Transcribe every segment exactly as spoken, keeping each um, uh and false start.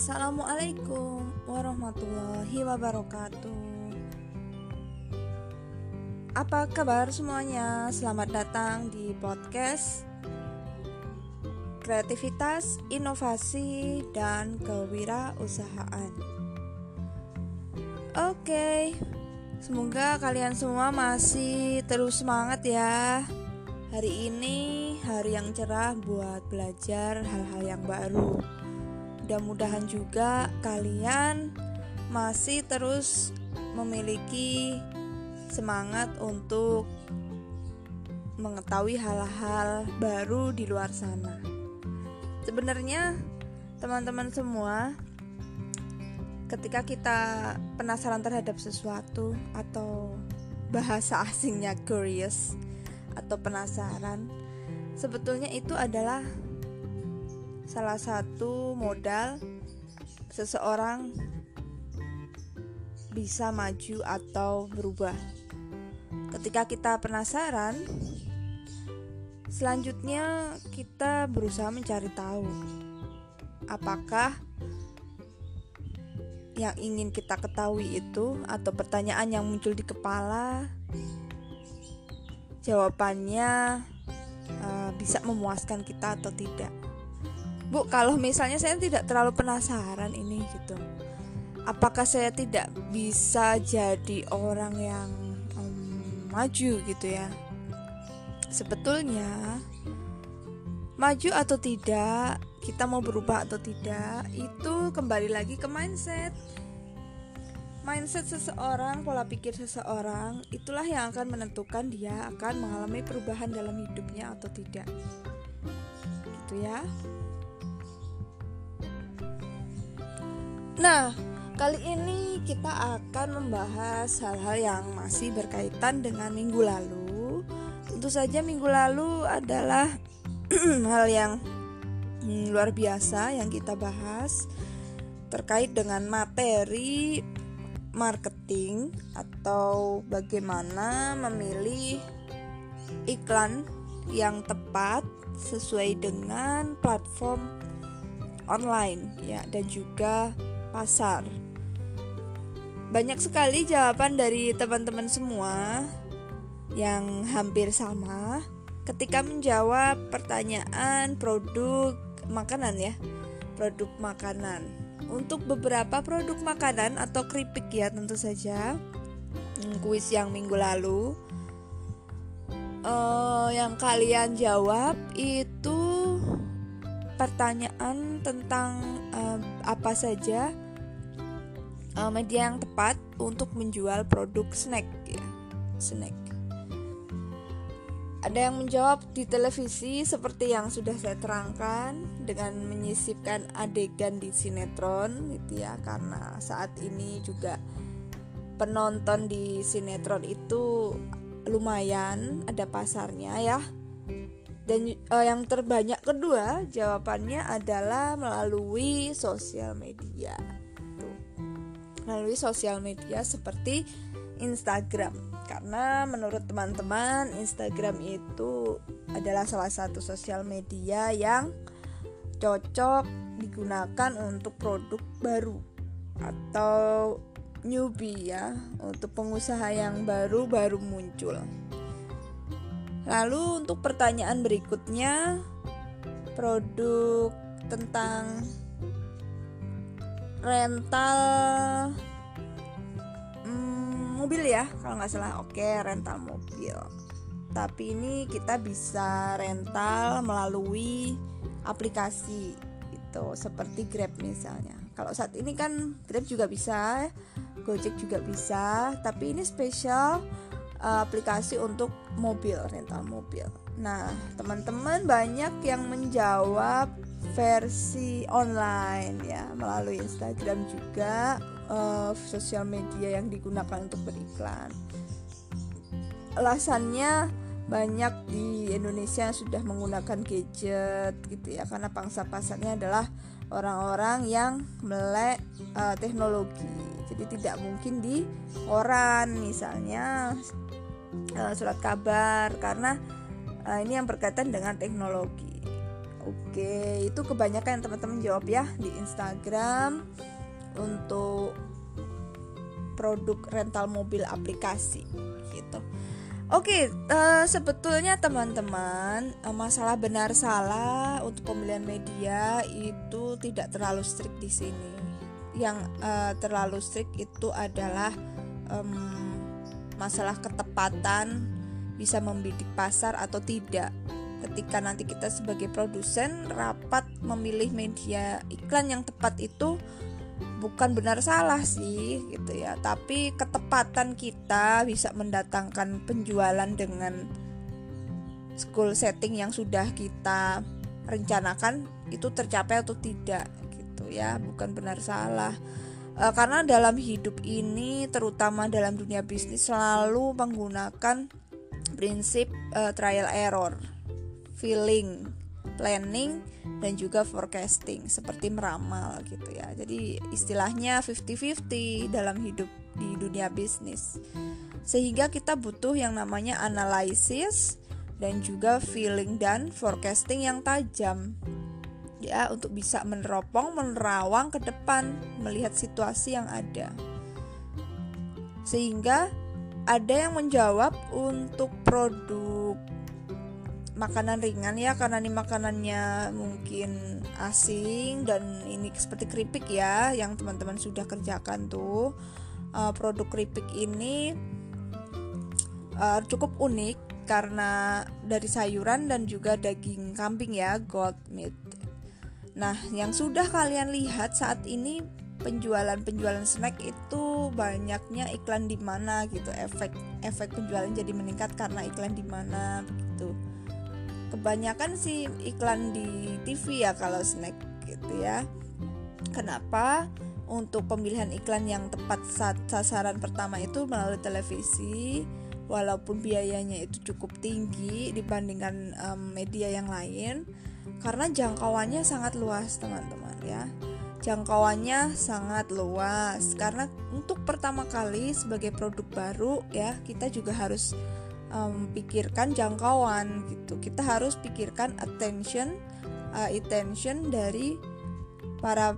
Assalamualaikum warahmatullahi wabarakatuh. Apa kabar semuanya? Selamat datang di podcast Kreativitas, Inovasi, dan Kewirausahaan. Oke, semoga kalian semua masih terus semangat ya. Hari ini hari yang cerah buat belajar hal-hal yang baru. Mudah-mudahan juga kalian masih terus memiliki semangat untuk mengetahui hal-hal baru di luar sana. Sebenarnya teman-teman semua, ketika kita penasaran terhadap sesuatu atau bahasa asingnya curious atau penasaran, sebetulnya itu adalah salah satu modal seseorang bisa maju atau berubah. Ketika kita penasaran, selanjutnya kita berusaha mencari tahu apakah yang ingin kita ketahui itu atau pertanyaan yang muncul di kepala jawabannya uh, bisa memuaskan kita atau tidak. Bu, kalau misalnya saya tidak terlalu penasaran ini gitu, apakah saya tidak bisa jadi orang yang um, maju gitu ya? Sebetulnya maju atau tidak, kita mau berubah atau tidak, itu kembali lagi ke mindset. Mindset seseorang, pola pikir seseorang, itulah yang akan menentukan dia akan mengalami perubahan dalam hidupnya atau tidak. Gitu ya. Nah, kali ini kita akan membahas hal-hal yang masih berkaitan dengan minggu lalu. Tentu saja minggu lalu adalah hal yang hmm, luar biasa yang kita bahas terkait dengan materi marketing atau bagaimana memilih iklan yang tepat sesuai dengan platform online ya, dan juga pasar. Banyak sekali jawaban dari teman-teman semua yang hampir sama ketika menjawab pertanyaan produk makanan ya, produk makanan. Untuk beberapa produk makanan atau keripik ya, tentu saja kuis yang minggu lalu uh, yang kalian jawab itu pertanyaan tentang uh, apa saja uh, media yang tepat untuk menjual produk snack ya, snack. Ada yang menjawab di televisi seperti yang sudah saya terangkan dengan menyisipkan adegan di sinetron gitu ya, karena saat ini juga penonton di sinetron itu lumayan ada pasarnya ya. Dan uh, yang terbanyak kedua jawabannya adalah melalui sosial media. Tuh. Melalui sosial media seperti Instagram. Karena menurut teman-teman, Instagram itu adalah salah satu sosial media yang cocok digunakan untuk produk baru atau newbie ya, untuk pengusaha yang baru-baru muncul. Lalu untuk pertanyaan berikutnya, produk tentang rental hmm, mobil ya, kalau nggak salah. Oke, rental mobil. Tapi ini kita bisa rental melalui aplikasi itu, seperti Grab misalnya. Kalau saat ini kan Grab juga bisa, Gojek juga bisa, tapi ini spesial aplikasi untuk mobil, rental mobil. Nah, teman-teman banyak yang menjawab versi online ya, melalui Instagram juga, uh, sosial media yang digunakan untuk beriklan. Alasannya banyak di Indonesia sudah menggunakan gadget gitu ya, karena pangsa pasarnya adalah orang-orang yang melek uh, teknologi. Jadi tidak mungkin di koran misalnya, surat kabar, karena ini yang berkaitan dengan teknologi. Oke, itu kebanyakan teman-teman jawab ya di Instagram untuk produk rental mobil aplikasi gitu. Oke, uh, sebetulnya teman-teman, uh, masalah benar salah untuk pemilihan media itu tidak terlalu strict di sini. Yang uh, terlalu strict itu adalah um, masalah ketepatan bisa membidik pasar atau tidak. Ketika nanti kita sebagai produsen rapat memilih media iklan yang tepat itu bukan benar salah sih gitu ya, tapi ketepatan kita bisa mendatangkan penjualan dengan goal setting yang sudah kita rencanakan itu tercapai atau tidak gitu ya, bukan benar salah. E, karena dalam hidup ini terutama dalam dunia bisnis selalu menggunakan prinsip e, trial error, feeling, planning, dan juga forecasting seperti meramal gitu ya. Jadi istilahnya fifty-fifty dalam hidup di dunia bisnis. Sehingga kita butuh yang namanya analisis dan juga feeling dan forecasting yang tajam. Ya, untuk bisa meneropong, menerawang ke depan, melihat situasi yang ada. Sehingga ada yang menjawab untuk produk makanan ringan ya, karena ini makanannya mungkin asing dan ini seperti keripik ya yang teman-teman sudah kerjakan tuh. Uh, produk keripik ini uh, cukup unik karena dari sayuran dan juga daging kambing ya, goat meat. Nah, yang sudah kalian lihat saat ini penjualan-penjualan snack itu banyaknya iklan di mana gitu. Efek efek penjualan jadi meningkat karena iklan di mana gitu. Kebanyakan sih iklan di T V ya kalau snack gitu ya. Kenapa? Untuk pemilihan iklan yang tepat sasaran pertama itu melalui televisi, walaupun biayanya itu cukup tinggi dibandingkan um, media yang lain, karena jangkauannya sangat luas teman-teman ya. Jangkauannya sangat luas karena untuk pertama kali sebagai produk baru ya, kita juga harus Um, pikirkan jangkauan gitu. Kita harus pikirkan attention, uh, intention dari para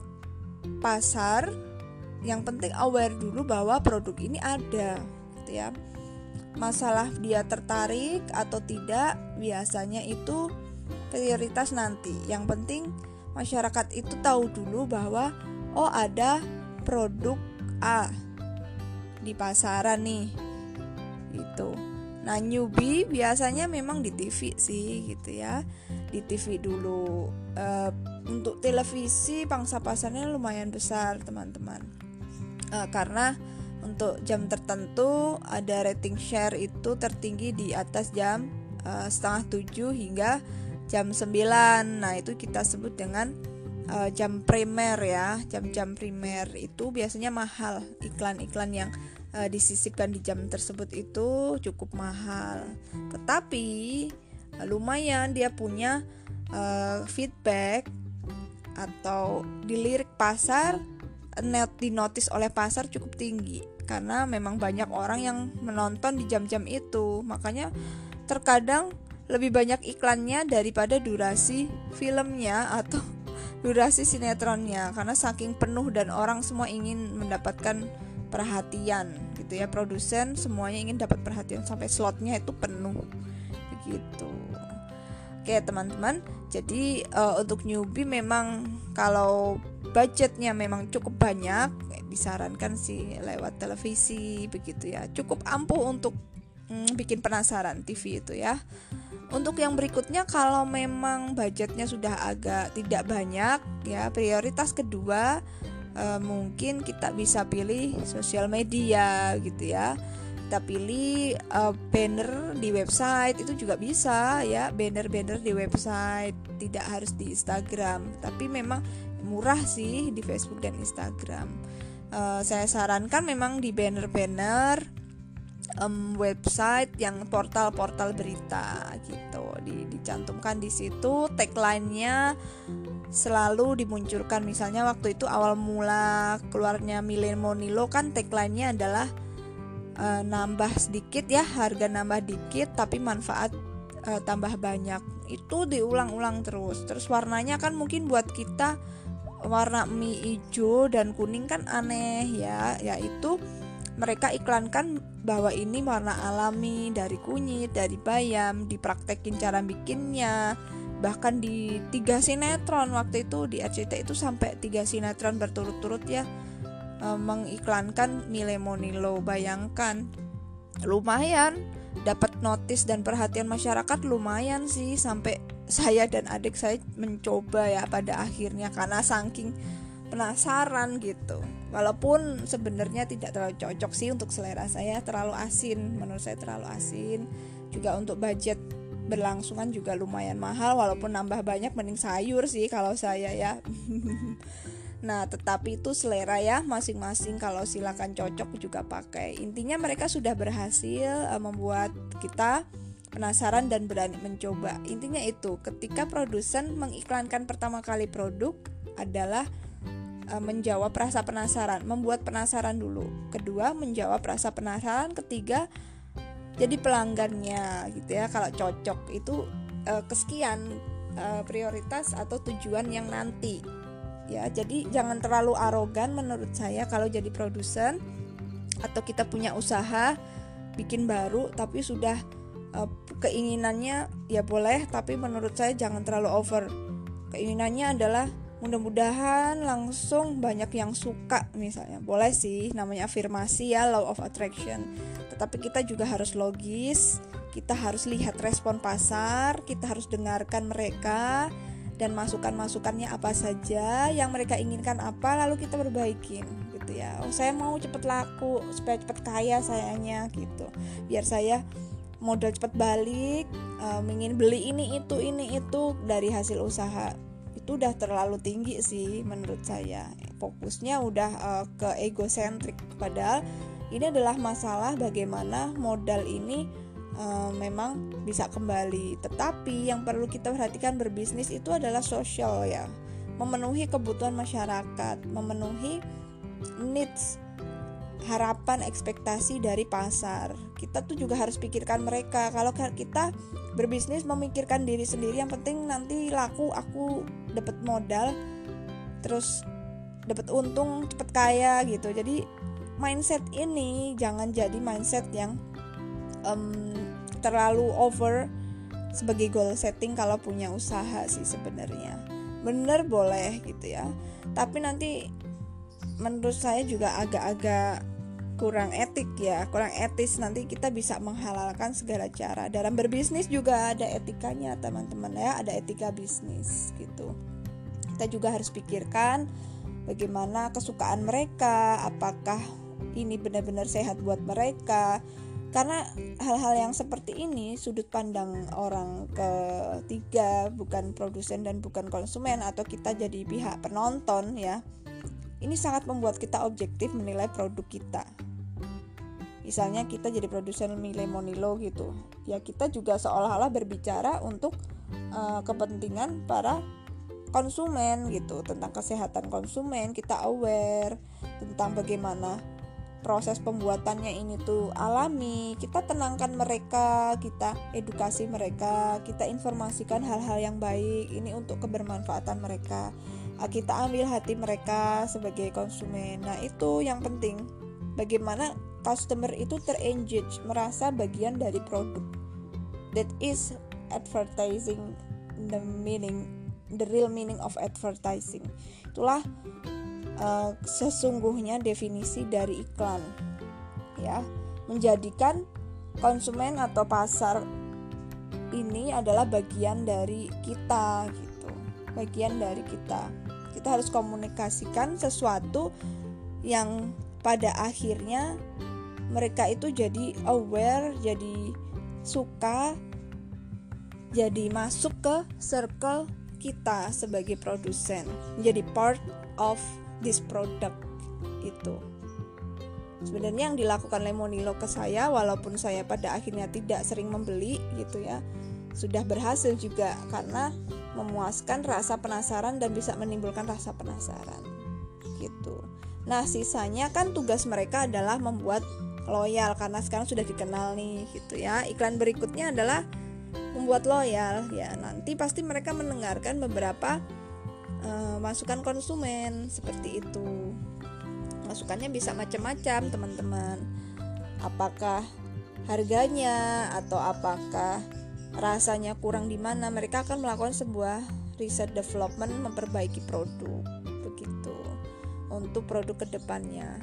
pasar. Yang penting aware dulu bahwa produk ini ada, gitu ya. Masalah dia tertarik atau tidak biasanya itu prioritas nanti. Yang penting masyarakat itu tahu dulu bahwa oh ada produk A di pasaran nih, gitu. Nah, newbie biasanya memang di T V sih gitu ya, di T V dulu. Uh, untuk televisi pangsa pasarnya lumayan besar teman-teman, uh, karena untuk jam tertentu ada rating share itu tertinggi di atas jam uh, setengah tujuh hingga jam sembilan. Nah, itu kita sebut dengan uh, jam primer ya. Jam-jam primer itu biasanya mahal, iklan-iklan yang Uh, disisipkan di jam tersebut itu cukup mahal, tetapi uh, lumayan dia punya uh, feedback atau dilirik pasar, net dinotis oleh pasar cukup tinggi karena memang banyak orang yang menonton di jam-jam itu. Makanya terkadang lebih banyak iklannya daripada durasi filmnya atau durasi sinetronnya, karena saking penuh dan orang semua ingin mendapatkan perhatian gitu ya. Produsen semuanya ingin dapat perhatian sampai slotnya itu penuh begitu. Oke teman-teman, jadi uh, untuk newbie memang kalau budgetnya memang cukup banyak disarankan sih lewat televisi begitu ya, cukup ampuh untuk mm, bikin penasaran T V itu ya. Untuk yang berikutnya kalau memang budgetnya sudah agak tidak banyak ya, prioritas kedua Uh, mungkin kita bisa pilih sosial media gitu ya. Kita pilih uh, banner di website itu juga bisa ya, banner-banner di website, tidak harus di Instagram. Tapi memang murah sih di Facebook dan Instagram. Uh, saya sarankan memang di banner-banner um, website yang portal-portal berita gitu. Di, dicantumkan di situ tagline-nya selalu dimunculkan. Misalnya waktu itu awal mula keluarnya Lemonilo kan tagline-nya adalah e, nambah sedikit ya, harga nambah dikit tapi manfaat e, tambah banyak. Itu diulang-ulang terus. Terus warnanya kan mungkin buat kita warna mie hijau dan kuning kan aneh ya, yaitu mereka iklankan bahwa ini warna alami dari kunyit, dari bayam, dipraktekin cara bikinnya. Bahkan di tiga sinetron waktu itu di R C T I itu sampai tiga sinetron berturut-turut ya e, mengiklankan mie Lemonilo. Bayangkan, lumayan dapat notice dan perhatian masyarakat, lumayan sih, sampai saya dan adik saya mencoba ya pada akhirnya karena saking penasaran gitu. Walaupun sebenarnya tidak terlalu cocok sih untuk selera saya, terlalu asin, menurut saya terlalu asin. Juga untuk budget berlangsungan juga lumayan mahal, walaupun nambah banyak mending sayur sih kalau saya ya. Nah, tetapi itu selera ya masing-masing, kalau silakan cocok juga pakai. Intinya mereka sudah berhasil uh, membuat kita penasaran dan berani mencoba. Intinya itu, ketika produsen mengiklankan pertama kali produk adalah uh, menjawab rasa penasaran, membuat penasaran dulu. Kedua, menjawab rasa penasaran. Ketiga, jadi pelanggannya gitu ya. Kalau cocok itu uh, kesekian uh, prioritas atau tujuan yang nanti ya. Jadi jangan terlalu arogan menurut saya kalau jadi produsen atau kita punya usaha bikin baru tapi sudah uh, keinginannya ya boleh, tapi menurut saya jangan terlalu over. Keinginannya adalah mudah-mudahan langsung banyak yang suka misalnya. Boleh sih, namanya afirmasi ya, law of attraction. Tetapi kita juga harus logis, kita harus lihat respon pasar, kita harus dengarkan mereka dan masukan-masukannya apa saja, yang mereka inginkan apa, lalu kita perbaikin gitu ya. Oh, saya mau cepet laku, supaya cepet kaya sayanya gitu. Biar saya modal cepet balik, um, ingin beli ini itu ini itu dari hasil usaha. Itu udah terlalu tinggi sih menurut saya, fokusnya udah uh, ke egosentrik. Padahal ini adalah masalah bagaimana modal ini uh, memang bisa kembali. Tetapi yang perlu kita perhatikan berbisnis itu adalah sosial ya, memenuhi kebutuhan masyarakat, memenuhi needs, harapan, ekspektasi dari pasar. Kita tuh juga harus pikirkan mereka. Kalau kita berbisnis memikirkan diri sendiri, yang penting nanti laku, aku dapat modal, terus dapat untung, cepet kaya gitu. Jadi mindset ini jangan jadi mindset yang um, terlalu over sebagai goal setting kalau punya usaha sih sebenarnya. Bener boleh gitu ya, tapi nanti menurut saya juga agak-agak kurang etik ya, kurang etis. Nanti kita bisa menghalalkan segala cara. Dalam berbisnis juga ada etikanya teman-teman ya, ada etika bisnis gitu. Kita juga harus pikirkan bagaimana kesukaan mereka, apakah ini benar-benar sehat buat mereka. Karena hal-hal yang seperti ini sudut pandang orang ketiga, bukan produsen dan bukan konsumen atau kita jadi pihak penonton ya. Ini sangat membuat kita objektif menilai produk kita. Misalnya kita jadi produsen mie Lemonilo gitu, ya kita juga seolah-olah berbicara untuk uh, kepentingan para konsumen gitu, tentang kesehatan konsumen, kita aware tentang bagaimana proses pembuatannya ini tuh alami. Kita tenangkan mereka, kita edukasi mereka, kita informasikan hal-hal yang baik, ini untuk kebermanfaatan mereka. Kita ambil hati mereka sebagai konsumen. Nah itu yang penting, bagaimana customer itu terengage, merasa bagian dari produk. That is advertising, the meaning, the real meaning of advertising. Itulah uh, sesungguhnya definisi dari iklan ya, menjadikan konsumen atau pasar ini adalah bagian dari kita gitu, bagian dari kita. Kita harus komunikasikan sesuatu yang pada akhirnya mereka itu jadi aware, jadi suka, jadi masuk ke circle kita sebagai produsen, menjadi part of this product itu. Sebenarnya yang dilakukan Lemonilo ke saya, walaupun saya pada akhirnya tidak sering membeli gitu ya, sudah berhasil juga karena memuaskan rasa penasaran dan bisa menimbulkan rasa penasaran gitu. Nah sisanya kan tugas mereka adalah membuat loyal, karena sekarang sudah dikenal nih gitu ya. Iklan berikutnya adalah membuat loyal, ya nanti pasti mereka mendengarkan beberapa uh, masukan konsumen seperti itu. Masukannya bisa macam-macam, teman-teman. Apakah harganya atau apakah rasanya kurang di mana, mereka akan melakukan sebuah research development, memperbaiki produk begitu untuk produk kedepannya.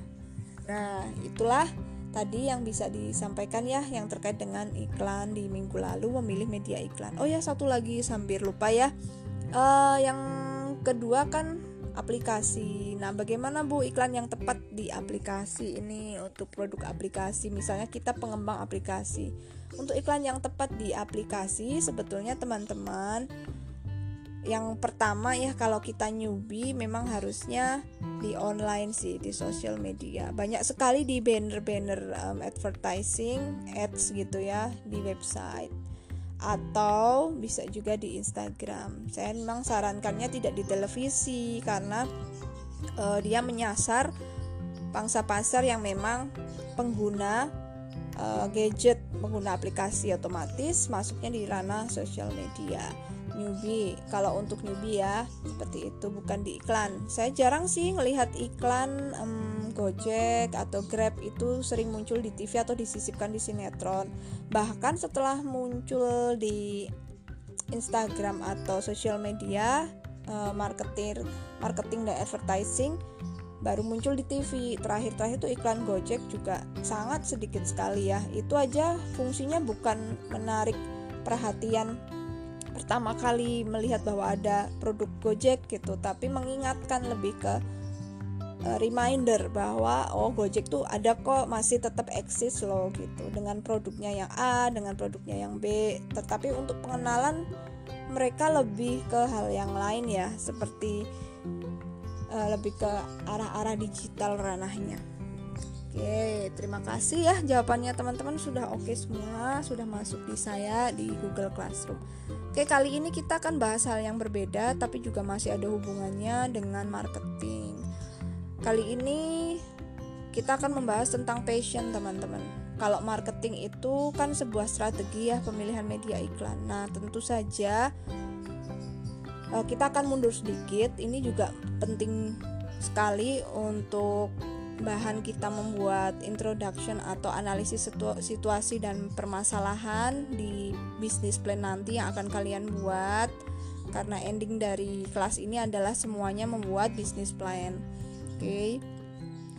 Nah, itulah tadi yang bisa disampaikan ya yang terkait dengan iklan di minggu lalu, memilih media iklan. Oh ya, satu lagi hampir lupa ya, uh, yang kedua kan aplikasi. Nah, bagaimana Bu iklan yang tepat di aplikasi ini untuk produk aplikasi? Misalnya kita pengembang aplikasi, untuk iklan yang tepat di aplikasi sebetulnya teman-teman, yang pertama ya, kalau kita newbie memang harusnya di online sih, di social media. Banyak sekali di banner-banner um, advertising, ads gitu ya, di website. Atau bisa juga di Instagram. Saya memang sarankannya tidak di televisi karena uh, dia menyasar pangsa pasar yang memang pengguna uh, gadget, pengguna aplikasi, otomatis masuknya di ranah social media. Newbie, kalau untuk newbie ya seperti itu, bukan di iklan. Saya jarang sih ngelihat iklan um, Gojek atau Grab itu sering muncul di T V atau disisipkan di sinetron. Bahkan setelah muncul di Instagram atau sosial media, uh, marketing, marketing dan advertising baru muncul di T V. Terakhir-terakhir itu iklan Gojek juga sangat sedikit sekali ya. Itu aja fungsinya bukan menarik perhatian pertama kali melihat bahwa ada produk Gojek gitu, tapi mengingatkan lebih ke uh, reminder bahwa oh Gojek tuh ada kok, masih tetap eksis loh gitu, dengan produknya yang A, dengan produknya yang B. Tetapi untuk pengenalan mereka lebih ke hal yang lain ya, seperti uh, lebih ke arah-arah digital ranahnya. Oke, terima kasih ya jawabannya teman-teman, sudah oke semua, sudah masuk di saya di Google Classroom. Oke, kali ini kita akan bahas hal yang berbeda tapi juga masih ada hubungannya dengan marketing. Kali ini kita akan membahas tentang passion, teman-teman. Kalau marketing itu kan sebuah strategi ya, pemilihan media iklan. Nah, tentu saja kita akan mundur sedikit. Ini juga penting sekali untuk bahan kita membuat introduction atau analisis situasi dan permasalahan di bisnis plan nanti yang akan kalian buat, karena ending dari kelas ini adalah semuanya membuat bisnis plan. Oke, okay.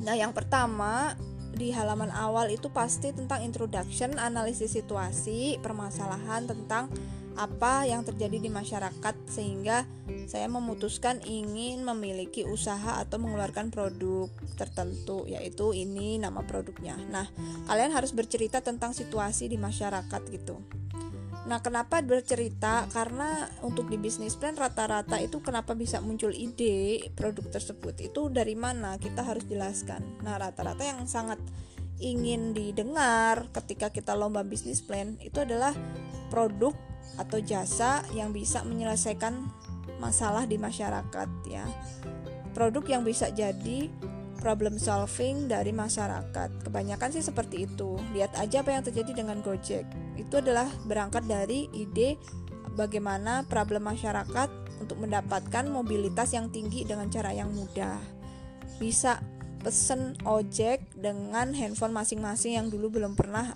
Nah, yang pertama di halaman awal itu pasti tentang introduction, analisis situasi, permasalahan tentang apa yang terjadi di masyarakat sehingga saya memutuskan ingin memiliki usaha atau mengeluarkan produk tertentu, yaitu ini nama produknya. Nah, kalian harus bercerita tentang situasi di masyarakat gitu. Nah, kenapa bercerita? Karena untuk di bisnis plan rata-rata itu kenapa bisa muncul ide produk tersebut itu dari mana, kita harus jelaskan. Nah, rata-rata yang sangat ingin didengar ketika kita lomba bisnis plan itu adalah produk atau jasa yang bisa menyelesaikan masalah di masyarakat ya. Produk yang bisa jadi problem solving dari masyarakat. Kebanyakan sih seperti itu. Lihat aja apa yang terjadi dengan Gojek. Itu adalah berangkat dari ide bagaimana problem masyarakat untuk mendapatkan mobilitas yang tinggi dengan cara yang mudah. Bisa pesen ojek dengan handphone masing-masing yang dulu belum pernah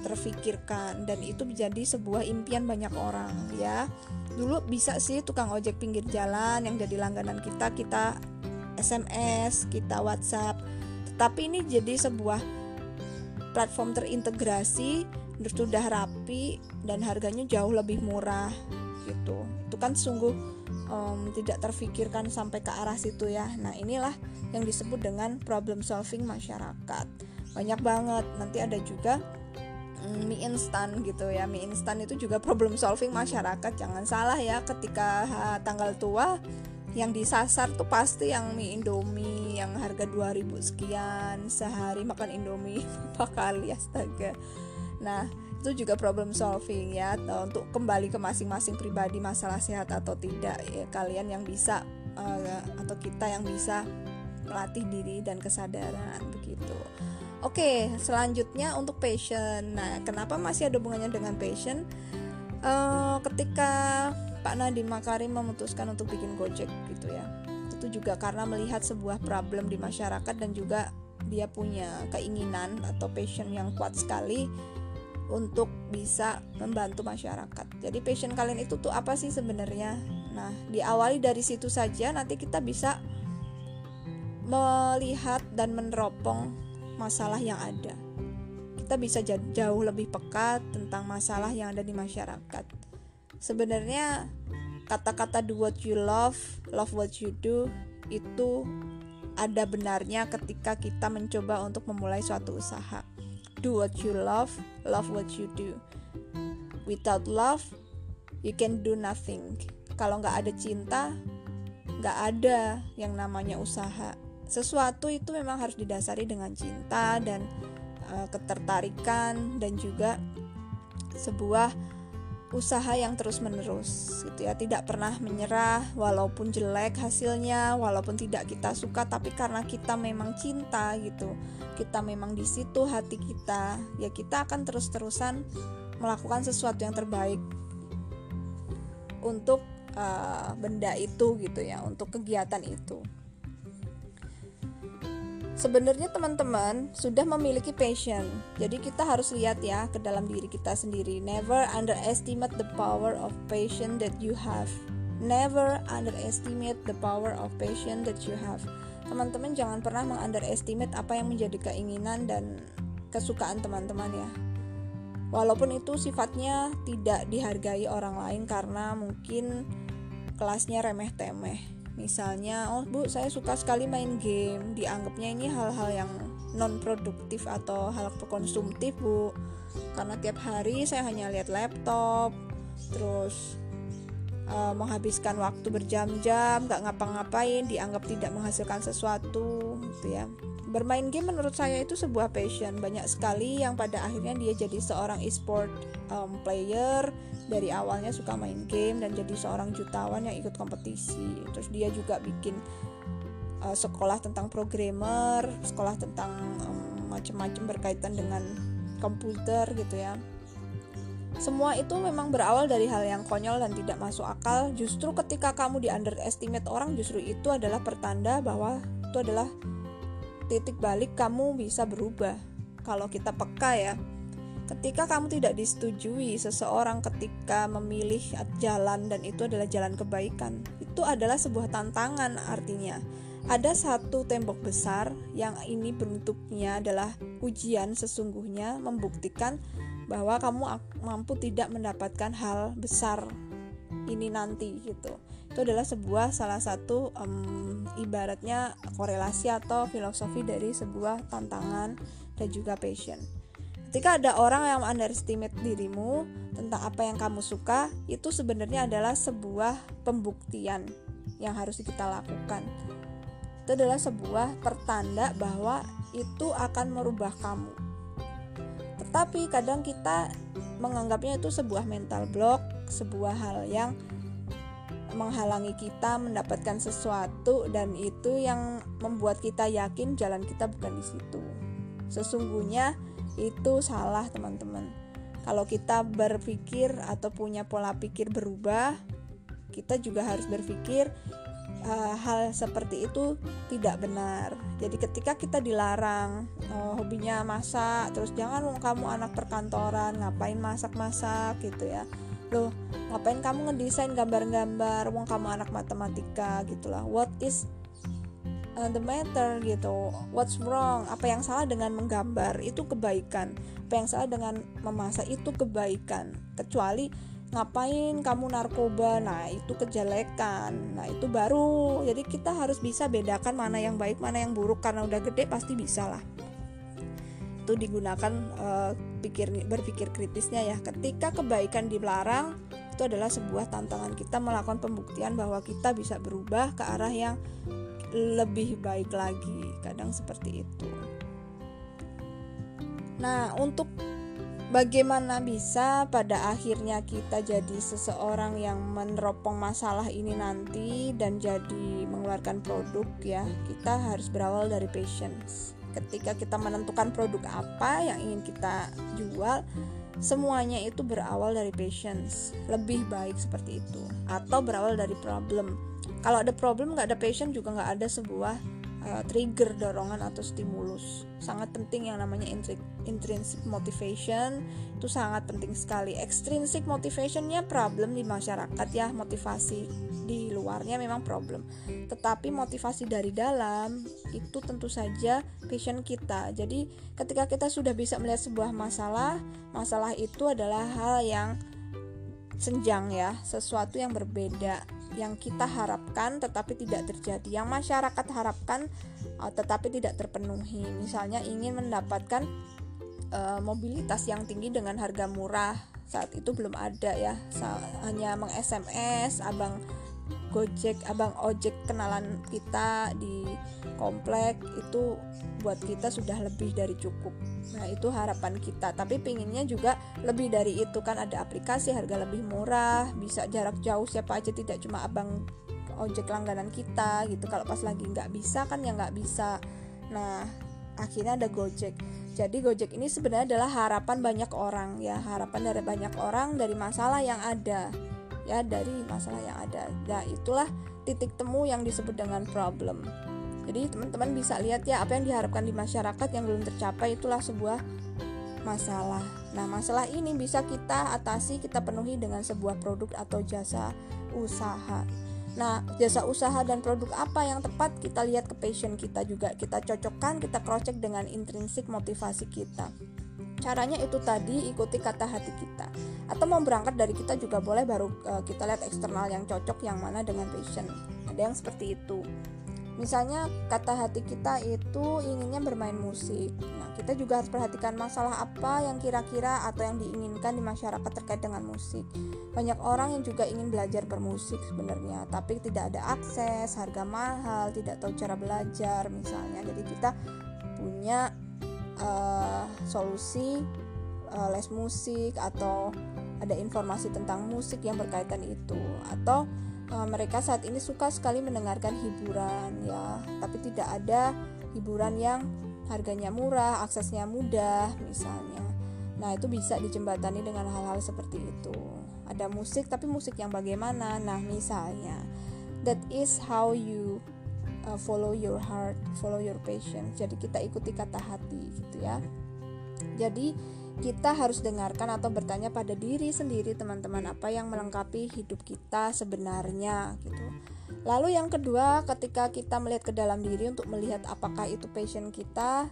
terfikirkan, dan itu menjadi sebuah impian banyak orang ya. Dulu bisa sih tukang ojek pinggir jalan yang jadi langganan kita, kita S M S, kita WhatsApp, tetapi ini jadi sebuah platform terintegrasi, sudah rapi dan harganya jauh lebih murah gitu. Itu kan sungguh um, tidak terfikirkan sampai ke arah situ ya. Nah, inilah yang disebut dengan problem solving masyarakat. Banyak banget. Nanti ada juga mie instan gitu ya. Mie instan itu juga problem solving masyarakat. Jangan salah ya, ketika ha, tanggal tua yang disasar tuh pasti yang mie Indomie yang harga dua ribu sekian, sehari makan Indomie berapa kali, astaga. Nah, itu juga problem solving ya, untuk kembali ke masing-masing pribadi, masalah sehat atau tidak ya, kalian yang bisa uh, atau kita yang bisa melatih diri dan kesadaran begitu. Oke, selanjutnya untuk passion. Nah, kenapa masih ada hubungannya dengan passion? uh, ketika Pak Nadiem Makarim memutuskan untuk bikin Gojek gitu ya, itu juga karena melihat sebuah problem di masyarakat dan juga dia punya keinginan atau passion yang kuat sekali untuk bisa membantu masyarakat. Jadi passion kalian itu tuh apa sih sebenarnya? Nah, diawali dari situ saja, nanti kita bisa melihat dan meneropong masalah yang ada. Kita bisa jauh lebih peka tentang masalah yang ada di masyarakat. Sebenarnya kata-kata do what you love, love what you do, itu ada benarnya ketika kita mencoba untuk memulai suatu usaha. Do what you love, love what you do. Without love, you can do nothing. Kalau gak ada cinta, gak ada yang namanya usaha. Sesuatu itu memang harus didasari dengan cinta dan e, ketertarikan, dan juga sebuah usaha yang terus-menerus gitu ya, tidak pernah menyerah walaupun jelek hasilnya, walaupun tidak kita suka, tapi karena kita memang cinta gitu, kita memang di situ hati kita, ya kita akan terus-terusan melakukan sesuatu yang terbaik untuk uh, benda itu gitu ya, untuk kegiatan itu. Sebenarnya teman-teman sudah memiliki passion, jadi kita harus lihat ya ke dalam diri kita sendiri. Never underestimate the power of passion that you have. Never underestimate the power of passion that you have. Teman-teman jangan pernah meng-underestimate apa yang menjadi keinginan dan kesukaan teman-teman ya. Walaupun itu sifatnya tidak dihargai orang lain karena mungkin kelasnya remeh-temeh. Misalnya, oh bu, saya suka sekali main game, dianggapnya ini hal-hal yang non produktif atau hal konsumtif bu, karena tiap hari saya hanya lihat laptop, terus uh, menghabiskan waktu berjam-jam, nggak ngapa-ngapain, dianggap tidak menghasilkan sesuatu, gitu ya. Bermain game menurut saya itu sebuah passion. Banyak sekali yang pada akhirnya dia jadi seorang e-sport um, player. Dari awalnya suka main game dan jadi seorang jutawan yang ikut kompetisi. Terus dia juga bikin uh, sekolah tentang programmer, sekolah tentang um, macam-macam berkaitan dengan komputer gitu ya. Semua itu memang berawal dari hal yang konyol dan tidak masuk akal. Justru ketika kamu di underestimate orang, justru itu adalah pertanda bahwa itu adalah titik balik kamu bisa berubah. Kalau kita peka ya, ketika kamu tidak disetujui seseorang ketika memilih jalan dan itu adalah jalan kebaikan, itu adalah sebuah tantangan. Artinya ada satu tembok besar yang ini bentuknya adalah ujian sesungguhnya, membuktikan bahwa kamu mampu tidak mendapatkan hal besar ini nanti gitu. Itu adalah sebuah salah satu um, ibaratnya korelasi atau filosofi dari sebuah tantangan dan juga passion. Ketika ada orang yang underestimate dirimu tentang apa yang kamu suka, itu sebenarnya adalah sebuah pembuktian yang harus kita lakukan. Itu adalah sebuah pertanda bahwa itu akan merubah kamu. Tetapi kadang kita menganggapnya itu sebuah mental block, sebuah hal yang menghalangi kita mendapatkan sesuatu, dan itu yang membuat kita yakin jalan kita bukan di situ. Sesungguhnya itu salah, teman-teman. Kalau kita berpikir atau punya pola pikir berubah, kita juga harus berpikir uh, hal seperti itu tidak benar. Jadi ketika kita dilarang, oh, hobinya masak, terus jangan kamu anak perkantoran, ngapain masak-masak gitu ya. Loh, ngapain kamu ngedesain gambar-gambar, wong kamu anak matematika gitulah. What is uh, the matter gitu? What's wrong? Apa yang salah dengan menggambar? Itu kebaikan. Apa yang salah dengan memasak? Itu kebaikan. Kecuali ngapain kamu narkoba? Nah, itu kejelekan. Nah, itu baru. Jadi kita harus bisa bedakan mana yang baik, mana yang buruk. Karena udah gede pasti bisa lah. Itu digunakan uh, pikir, berpikir kritisnya ya. Ketika kebaikan dilarang, itu adalah sebuah tantangan kita melakukan pembuktian bahwa kita bisa berubah ke arah yang lebih baik lagi. Kadang seperti itu. Nah, untuk bagaimana bisa pada akhirnya kita jadi seseorang yang meneropong masalah ini nanti dan jadi mengeluarkan produk ya, kita harus berawal dari passion. Ketika kita menentukan produk apa yang ingin kita jual, Semuanya itu berawal dari patience, lebih baik seperti itu, atau berawal dari problem. Kalau ada problem nggak ada passion juga nggak ada sebuah uh, trigger, dorongan atau stimulus. Sangat penting yang namanya intrinsic motivation, itu sangat penting sekali. Extrinsic motivationnya problem di masyarakat ya, motivasi di luarnya memang problem. Tetapi motivasi dari dalam itu tentu saja passion kita. Jadi ketika kita sudah bisa melihat sebuah masalah, masalah itu adalah hal yang senjang ya, sesuatu yang berbeda, yang kita harapkan tetapi tidak terjadi, yang masyarakat harapkan tetapi tidak terpenuhi. Misalnya ingin mendapatkan uh, mobilitas yang tinggi dengan harga murah, saat itu belum ada ya, hanya meng-S M S abang Gojek, abang ojek kenalan kita di komplek itu buat kita sudah lebih dari cukup. Nah itu harapan kita, tapi pinginnya juga lebih dari itu kan, ada aplikasi harga lebih murah, bisa jarak jauh siapa aja, tidak cuma abang ojek langganan kita gitu. Kalau pas lagi nggak bisa kan ya nggak bisa. Nah akhirnya ada Gojek. Jadi Gojek ini sebenarnya adalah harapan banyak orang ya, harapan dari banyak orang dari masalah yang ada. Ya, dari masalah yang ada. Nah, itulah titik temu yang disebut dengan problem. Jadi, teman-teman bisa lihat ya, apa yang diharapkan di masyarakat yang belum tercapai itulah sebuah masalah. Nah, masalah ini bisa kita atasi, kita penuhi dengan sebuah produk atau jasa usaha. Nah, jasa usaha dan produk apa yang tepat, kita lihat ke passion kita juga. Kita cocokkan, kita cross-check dengan intrinsik motivasi kita. Caranya itu tadi, ikuti kata hati kita. Atau mau berangkat dari kita juga boleh, baru uh, kita lihat eksternal yang cocok, yang mana dengan passion. Ada yang seperti itu. Misalnya kata hati kita itu inginnya bermain musik. Nah, kita juga harus perhatikan masalah apa yang kira-kira atau yang diinginkan di masyarakat terkait dengan musik. Banyak orang yang juga ingin belajar bermusik sebenarnya, tapi tidak ada akses, harga mahal, tidak tahu cara belajar misalnya. Jadi kita punya uh, solusi uh, les musik, atau ada informasi tentang musik yang berkaitan itu. Atau mereka saat ini suka sekali mendengarkan hiburan ya, tapi tidak ada hiburan yang harganya murah, aksesnya mudah misalnya. Nah itu bisa dijembatani dengan hal-hal seperti itu. Ada musik, tapi musik yang bagaimana? Nah misalnya, that is how you uh, follow your heart, follow your passion. Jadi kita ikuti kata hati gitu ya. Jadi kita harus dengarkan atau bertanya pada diri sendiri teman-teman, apa yang melengkapi hidup kita sebenarnya gitu. Lalu yang kedua, ketika kita melihat ke dalam diri untuk melihat apakah itu passion kita,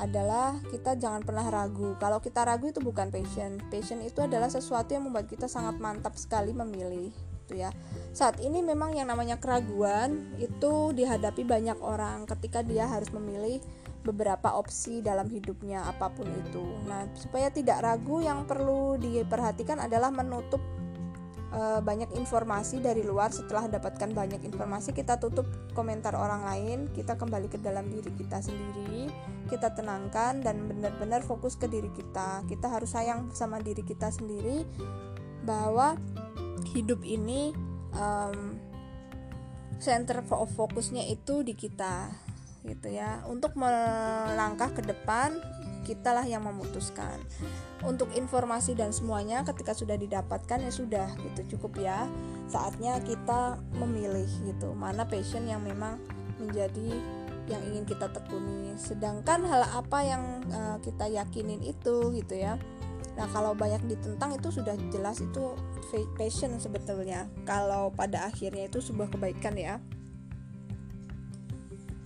adalah kita jangan pernah ragu. Kalau kita ragu itu bukan passion. Passion itu adalah sesuatu yang membuat kita sangat mantap sekali memilih gitu ya. Saat ini memang yang namanya keraguan itu dihadapi banyak orang ketika dia harus memilih beberapa opsi dalam hidupnya, apapun itu. Nah, supaya tidak ragu, yang perlu diperhatikan adalah menutup e, banyak informasi dari luar. Setelah dapatkan banyak informasi, kita tutup komentar orang lain, kita kembali ke dalam diri kita sendiri, kita tenangkan dan benar-benar fokus ke diri kita. Kita harus sayang sama diri kita sendiri, bahwa hidup ini um, center of focusnya itu di kita gitu ya. Untuk melangkah ke depan, kitalah yang memutuskan. Untuk informasi dan semuanya ketika sudah didapatkan ya sudah gitu, cukup ya. Saatnya kita memilih gitu, mana passion yang memang menjadi yang ingin kita tekuni. Sedangkan hal apa yang uh, kita yakinin itu gitu ya. Nah kalau banyak ditentang itu sudah jelas itu passion sebetulnya, kalau pada akhirnya itu sebuah kebaikan ya.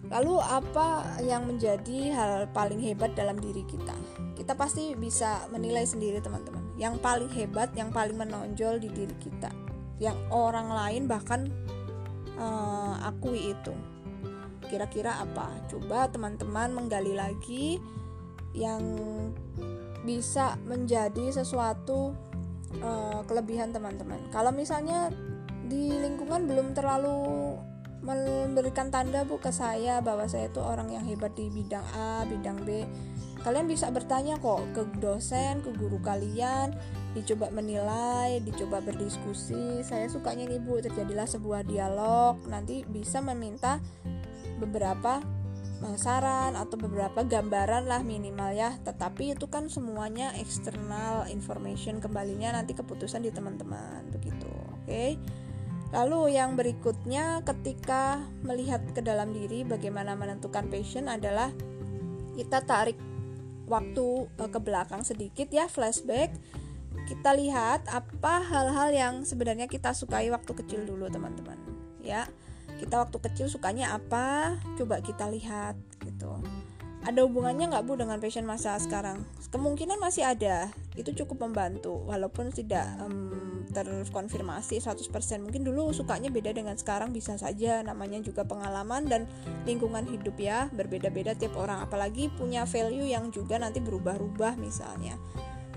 Lalu apa yang menjadi hal paling hebat dalam diri kita? Kita pasti bisa menilai sendiri teman-teman. Yang paling hebat, yang paling menonjol di diri kita, yang orang lain bahkan uh, akui itu. Kira-kira apa? Coba teman-teman menggali lagi yang bisa menjadi sesuatu uh, kelebihan teman-teman. Kalau misalnya di lingkungan belum terlalu memberikan tanda bu ke saya bahwa saya itu orang yang hebat di bidang A, bidang B, kalian bisa bertanya kok ke dosen, ke guru kalian, dicoba menilai, dicoba berdiskusi, saya sukanya ini bu, terjadilah sebuah dialog, nanti bisa meminta beberapa saran atau beberapa gambaran lah minimal ya. Tetapi itu kan semuanya external information, kembalinya nanti keputusan di teman-teman begitu. Oke. Okay? Lalu yang berikutnya ketika melihat ke dalam diri bagaimana menentukan passion adalah kita tarik waktu ke belakang sedikit ya, flashback. Kita lihat apa hal-hal yang sebenarnya kita sukai waktu kecil dulu teman-teman ya. Kita waktu kecil sukanya apa? Coba kita lihat gitu. Ada hubungannya nggak Bu dengan passion masa sekarang? Kemungkinan masih ada. Itu cukup membantu walaupun tidak um, terkonfirmasi seratus persen. Mungkin dulu sukanya beda dengan sekarang, bisa saja, namanya juga pengalaman dan lingkungan hidup ya, berbeda-beda tiap orang, apalagi punya value yang juga nanti berubah-ubah misalnya.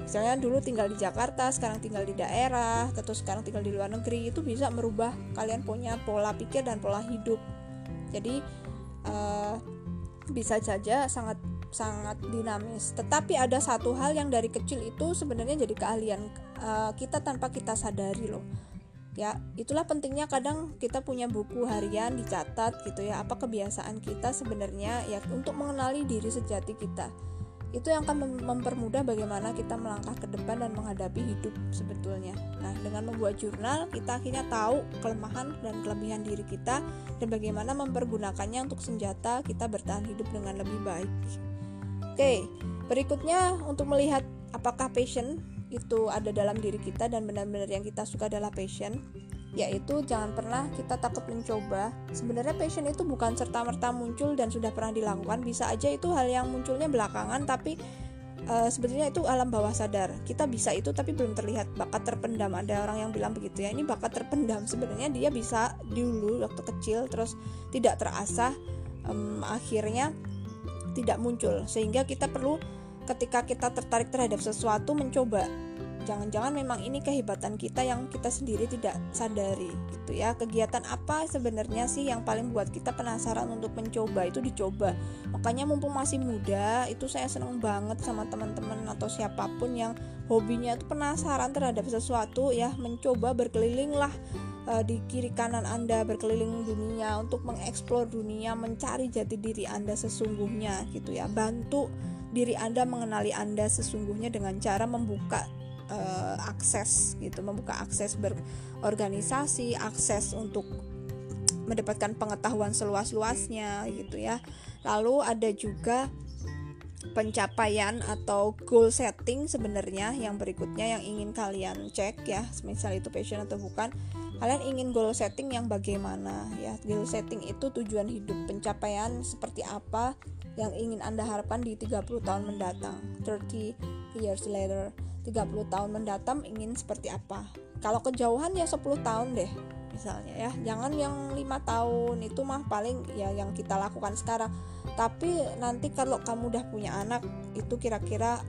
Misalnya dulu tinggal di Jakarta, sekarang tinggal di daerah, terus sekarang tinggal di luar negeri, itu bisa merubah kalian punya pola pikir dan pola hidup. Jadi uh, bisa saja sangat sangat dinamis. Tetapi ada satu hal yang dari kecil itu sebenarnya jadi keahlian uh, kita tanpa kita sadari loh. Ya, itulah pentingnya kadang kita punya buku harian dicatat gitu ya, apa kebiasaan kita sebenarnya ya, untuk mengenali diri sejati kita. Itu yang akan mempermudah bagaimana kita melangkah ke depan dan menghadapi hidup sebetulnya. Nah, dengan membuat jurnal, kita akhirnya tahu kelemahan dan kelebihan diri kita dan bagaimana mempergunakannya untuk senjata kita bertahan hidup dengan lebih baik. Oke, berikutnya untuk melihat apakah passion itu ada dalam diri kita dan benar-benar yang kita suka adalah passion, yaitu jangan pernah kita takut mencoba. Sebenarnya passion itu bukan serta-merta muncul dan sudah pernah dilakukan, bisa aja itu hal yang munculnya belakangan tapi e, sebetulnya itu alam bawah sadar. Kita bisa itu tapi belum terlihat, bakat terpendam. Ada orang yang bilang begitu ya, ini bakat terpendam. Sebenarnya dia bisa dulu waktu kecil terus tidak terasah, em, akhirnya tidak muncul. Sehingga kita perlu ketika kita tertarik terhadap sesuatu mencoba. Jangan-jangan memang ini kehebatan kita yang kita sendiri tidak sadari gitu ya. Kegiatan apa sebenarnya sih yang paling buat kita penasaran untuk mencoba, itu dicoba. Makanya mumpung masih muda itu saya seneng banget sama teman-teman atau siapapun yang hobinya itu penasaran terhadap sesuatu ya, mencoba, berkeliling lah e, di kiri kanan Anda, berkeliling dunia untuk mengeksplor dunia, mencari jati diri Anda sesungguhnya gitu ya. Bantu diri Anda mengenali Anda sesungguhnya dengan cara membuka Uh, akses gitu, membuka akses berorganisasi, akses untuk mendapatkan pengetahuan seluas-luasnya gitu ya. Lalu ada juga pencapaian atau goal setting sebenarnya yang berikutnya yang ingin kalian cek ya, misal itu passion atau bukan. Kalian ingin goal setting yang bagaimana ya? Goal setting itu tujuan hidup, pencapaian seperti apa yang ingin Anda harapkan di tiga puluh tahun mendatang, thirty years later. tiga puluh tahun mendatang ingin seperti apa? Kalau kejauhan ya sepuluh tahun deh misalnya ya. Jangan yang lima tahun, itu mah paling ya yang kita lakukan sekarang. Tapi nanti kalau kamu udah punya anak, itu kira-kira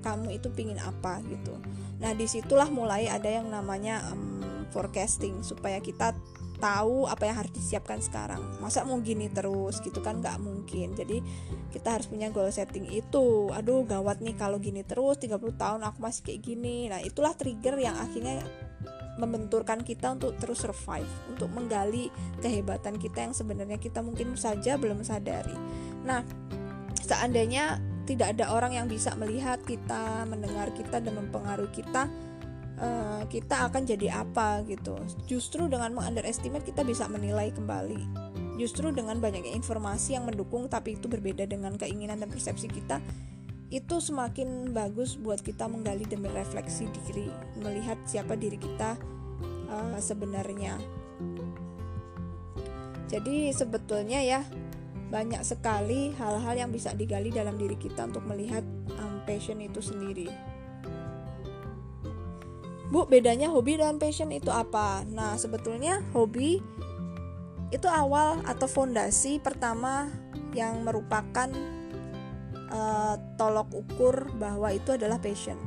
kamu itu pingin apa gitu. Nah disitulah mulai ada yang namanya um, forecasting, supaya kita tahu apa yang harus disiapkan sekarang. Masa mau gini terus gitu kan, gak mungkin. Jadi kita harus punya goal setting itu. Aduh gawat nih kalau gini terus, tiga puluh tahun aku masih kayak gini. Nah itulah trigger yang akhirnya membenturkan kita untuk terus survive, untuk menggali kehebatan kita yang sebenarnya kita mungkin saja belum sadari. Nah seandainya tidak ada orang yang bisa melihat kita, mendengar kita, dan mempengaruhi kita, kita akan jadi apa gitu. Justru dengan meng-underestimate kita bisa menilai kembali. Justru dengan banyaknya informasi yang mendukung tapi itu berbeda dengan keinginan dan persepsi kita, itu semakin bagus buat kita menggali dan merefleksi diri, melihat siapa diri kita uh, sebenarnya. Jadi sebetulnya ya banyak sekali hal-hal yang bisa digali dalam diri kita untuk melihat um, passion itu sendiri. Bu, bedanya hobi dan passion itu apa? Nah, sebetulnya hobi itu awal atau fondasi pertama yang merupakan uh, tolok ukur bahwa itu adalah passion.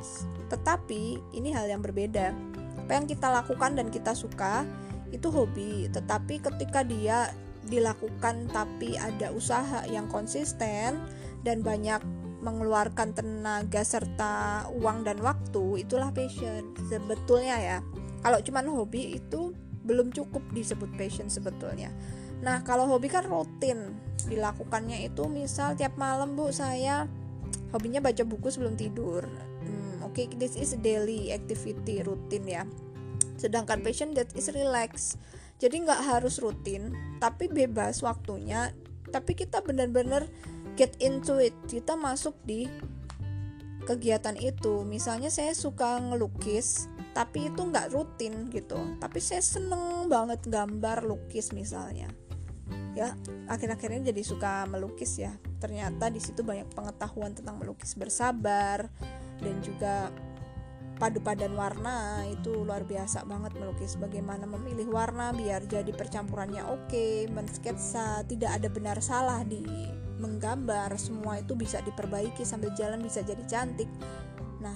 Tetapi, ini hal yang berbeda. Apa yang kita lakukan dan kita suka itu hobi. Tetapi ketika dia dilakukan tapi ada usaha yang konsisten dan banyak mengeluarkan tenaga serta uang dan waktu, itulah passion sebetulnya ya. Kalau cuman hobi itu belum cukup disebut passion sebetulnya. Nah, kalau hobi kan rutin dilakukannya itu, misal tiap malam, Bu, saya hobinya baca buku sebelum tidur. Hmm, Oke, okay, this is daily activity, rutin ya. Sedangkan passion, that is relax. Jadi nggak harus rutin, tapi bebas waktunya. Tapi kita benar-benar get into it, kita masuk di kegiatan itu. Misalnya saya suka ngelukis, tapi itu nggak rutin gitu. Tapi saya seneng banget gambar, lukis misalnya. Ya, akhir-akhirnya jadi suka melukis ya. Ternyata di situ banyak pengetahuan tentang melukis bersabar dan juga padu-padan warna. Itu luar biasa banget melukis, bagaimana memilih warna biar jadi percampurannya oke, mensketsa, tidak ada benar salah di menggambar, semua itu bisa diperbaiki sambil jalan, bisa jadi cantik. Nah,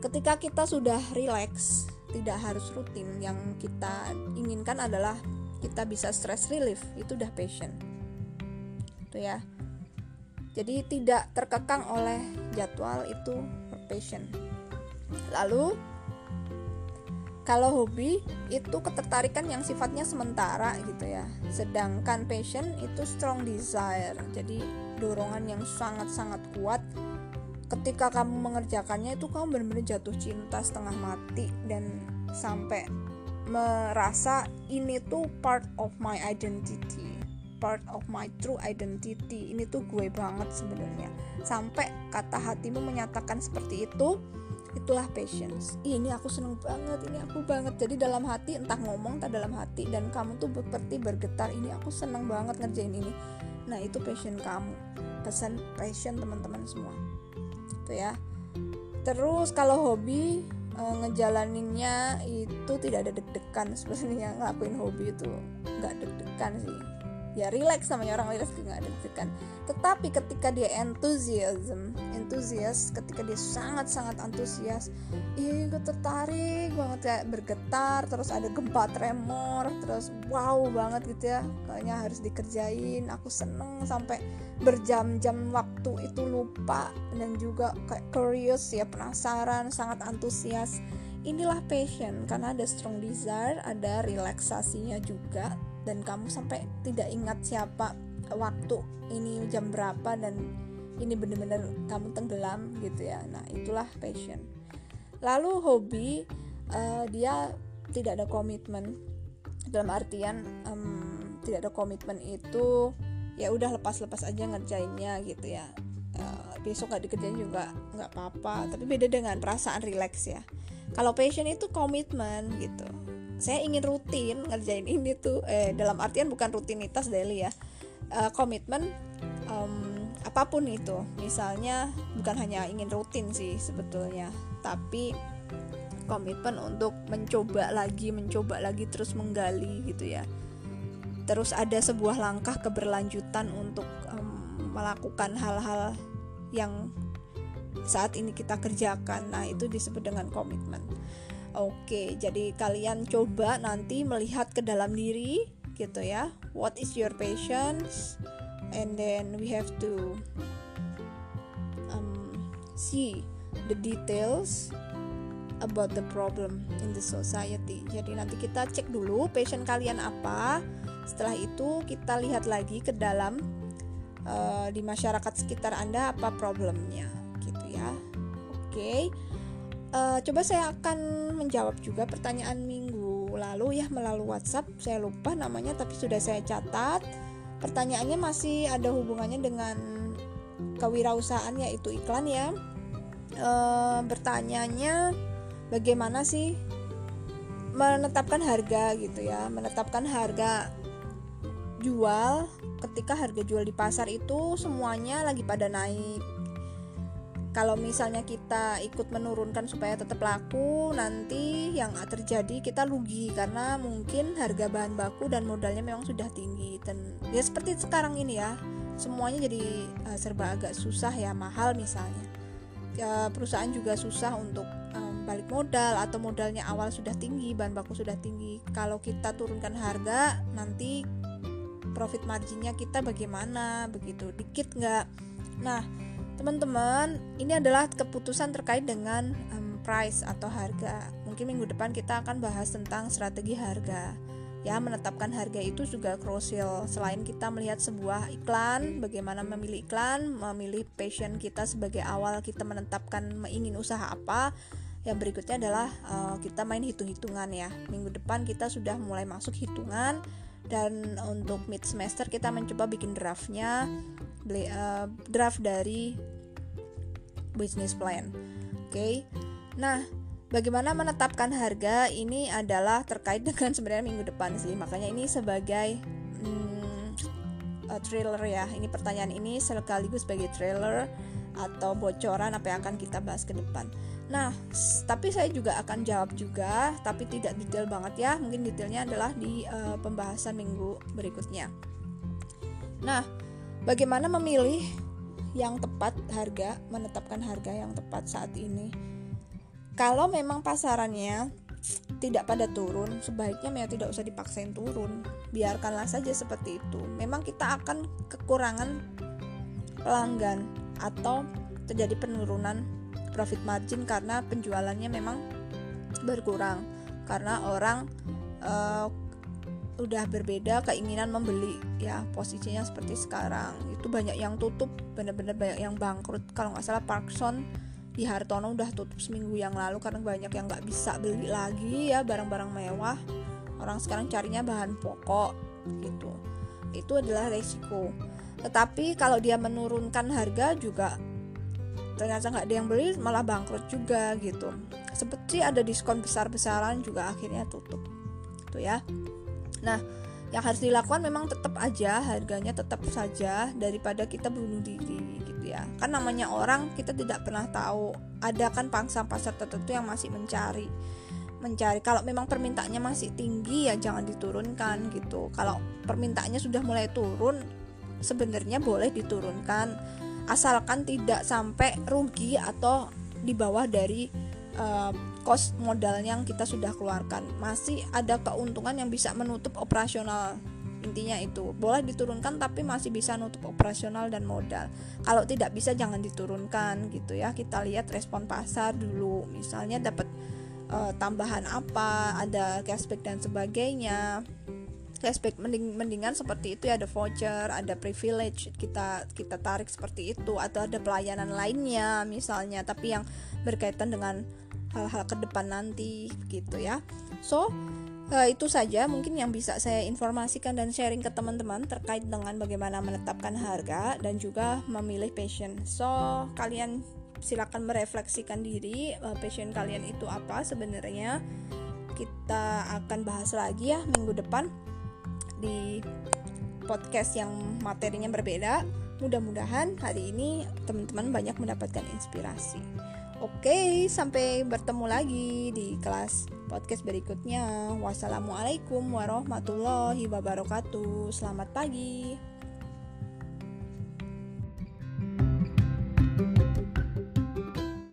ketika kita sudah relax, tidak harus rutin, yang kita inginkan adalah kita bisa stress relief, itu udah passion. Itu ya. Jadi tidak terkekang oleh jadwal, itu passion. Lalu kalau hobi itu ketertarikan yang sifatnya sementara gitu ya, sedangkan passion itu strong desire, jadi dorongan yang sangat-sangat kuat. Ketika kamu mengerjakannya itu kamu benar-benar jatuh cinta setengah mati dan sampai merasa ini tuh part of my identity, part of my true identity, ini tuh gue banget sebenarnya. Sampai kata hatimu menyatakan seperti itu, itulah passions. Ini aku seneng banget, ini aku banget. Jadi dalam hati, entah ngomong tak dalam hati, dan kamu tuh seperti bergetar, ini aku seneng banget ngerjain ini. Nah, itu passion kamu. Pesan passion teman-teman semua. Itu ya. Terus kalau hobi e, ngejalaninnya itu tidak ada deg-degan sebenarnya, ngelakuin hobi itu nggak deg-degan sih. Ya relax, namanya orang relax juga nggak deg-degan. Tetapi ketika dia enthusiasm, enthusias, ketika dia sangat-sangat antusias, ih gue tertarik banget, kayak bergetar, terus ada gempa tremor, terus wow banget gitu ya, kayaknya harus dikerjain, aku seneng sampai berjam-jam waktu itu lupa, dan juga kayak curious ya, penasaran, sangat antusias. Inilah passion, karena ada strong desire, ada relaksasinya juga, dan kamu sampai tidak ingat siapa, waktu ini jam berapa, dan ini benar-benar kamu tenggelam gitu ya. Nah, itulah passion. Lalu hobi uh, dia tidak ada komitmen, dalam artian um, tidak ada komitmen itu ya udah lepas-lepas aja ngerjainnya gitu ya. Uh, besok gak dikerjain juga gak apa-apa, tapi beda dengan perasaan relax ya. Kalau passion itu komitmen gitu, saya ingin rutin ngerjain ini tuh, eh, dalam artian bukan rutinitas daily ya, uh, komitmen um, apapun itu. Misalnya bukan hanya ingin rutin sih sebetulnya, tapi komitmen untuk mencoba lagi, mencoba lagi, terus menggali gitu ya. Terus ada sebuah langkah keberlanjutan untuk um, melakukan hal-hal yang saat ini kita kerjakan. Nah, itu disebut dengan komitmen. Oke, jadi kalian coba nanti melihat ke dalam diri gitu ya. What is your passions? And then we have to um, see the details about the problem in the society. Jadi nanti kita cek dulu passion kalian apa. Setelah itu kita lihat lagi ke dalam uh, di masyarakat sekitar Anda apa problemnya gitu ya. Oke. Uh, coba saya akan menjawab juga pertanyaan minggu lalu ya melalui WhatsApp. Saya lupa namanya tapi sudah saya catat. Pertanyaannya masih ada hubungannya dengan kewirausahaan, yaitu iklan ya. Uh, bertanyanya bagaimana sih menetapkan harga gitu ya, menetapkan harga jual ketika harga jual di pasar itu semuanya lagi pada naik. Kalau misalnya kita ikut menurunkan supaya tetap laku, nanti yang terjadi kita rugi karena mungkin harga bahan baku dan modalnya memang sudah tinggi. Dan ya seperti sekarang ini ya, semuanya jadi uh, serba agak susah ya, mahal misalnya. Uh, perusahaan juga susah untuk um, balik modal, atau modalnya awal sudah tinggi, bahan baku sudah tinggi. Kalau kita turunkan harga, nanti profit marginnya kita bagaimana? Begitu, dikit nggak? Nah, teman-teman, ini adalah keputusan terkait dengan um, price atau harga. Mungkin minggu depan kita akan bahas tentang strategi harga. Ya, menetapkan harga itu juga krusial. Selain kita melihat sebuah iklan, bagaimana memilih iklan, memilih passion kita sebagai awal kita menetapkan ingin usaha apa. Yang berikutnya adalah uh, kita main hitung-hitungan ya. Minggu depan kita sudah mulai masuk hitungan, dan untuk mid semester kita mencoba bikin draftnya, uh, draft dari business plan. Oke, okay. Nah, bagaimana menetapkan harga ini adalah terkait dengan sebenarnya minggu depan sih, makanya ini sebagai hmm, trailer ya. Ini pertanyaan ini sekaligus sebagai trailer atau bocoran apa yang akan kita bahas ke depan. Nah, tapi saya juga akan jawab juga, tapi tidak detail banget ya. Mungkin detailnya adalah di uh, pembahasan minggu berikutnya. Nah, bagaimana memilih yang tepat harga, menetapkan harga yang tepat saat ini? Kalau memang pasarannya tidak pada turun, sebaiknya memang tidak usah dipaksain turun. Biarkanlah saja seperti itu. Memang kita akan kekurangan pelanggan atau terjadi penurunan profit margin karena penjualannya memang berkurang. Karena orang uh, udah berbeda keinginan membeli ya, posisinya seperti sekarang. Itu banyak yang tutup, benar-benar banyak yang bangkrut. Kalau nggak salah Parkson di Hartono udah tutup seminggu yang lalu karena banyak yang nggak bisa beli lagi ya barang-barang mewah. Orang sekarang carinya bahan pokok gitu. Itu adalah resiko. Tetapi kalau dia menurunkan harga juga ternyata nggak ada yang beli, malah bangkrut juga gitu. Seperti ada diskon besar-besaran juga akhirnya tutup gitu ya. Nah, yang harus dilakukan memang tetap aja harganya tetap saja, daripada kita bunuh diri gitu ya. Kan namanya orang, kita tidak pernah tahu, ada kan pangsa pasar tertentu yang masih mencari mencari. Kalau memang permintaannya masih tinggi ya jangan diturunkan gitu. Kalau permintaannya sudah mulai turun, sebenarnya boleh diturunkan asalkan tidak sampai rugi atau di bawah dari uh, cost modal yang kita sudah keluarkan. Masih ada keuntungan yang bisa menutup operasional, intinya itu. Boleh diturunkan tapi masih bisa nutup operasional dan modal. Kalau tidak bisa jangan diturunkan gitu ya. Kita lihat respon pasar dulu, misalnya dapat uh, tambahan apa, ada cashback dan sebagainya. Cashback mending, mendingan seperti itu ya, ada voucher, ada privilege, kita kita tarik seperti itu, atau ada pelayanan lainnya misalnya, tapi yang berkaitan dengan hal-hal ke depan nanti gitu ya. So uh, itu saja mungkin yang bisa saya informasikan dan sharing ke teman-teman terkait dengan bagaimana menetapkan harga dan juga memilih passion. So kalian silakan merefleksikan diri, uh, passion kalian itu apa sebenarnya. Kita akan bahas lagi ya minggu depan di podcast yang materinya berbeda. Mudah-mudahan hari ini teman-teman banyak mendapatkan inspirasi. Oke, sampai bertemu lagi di kelas podcast berikutnya. Wassalamualaikum warahmatullahi wabarakatuh. Selamat pagi.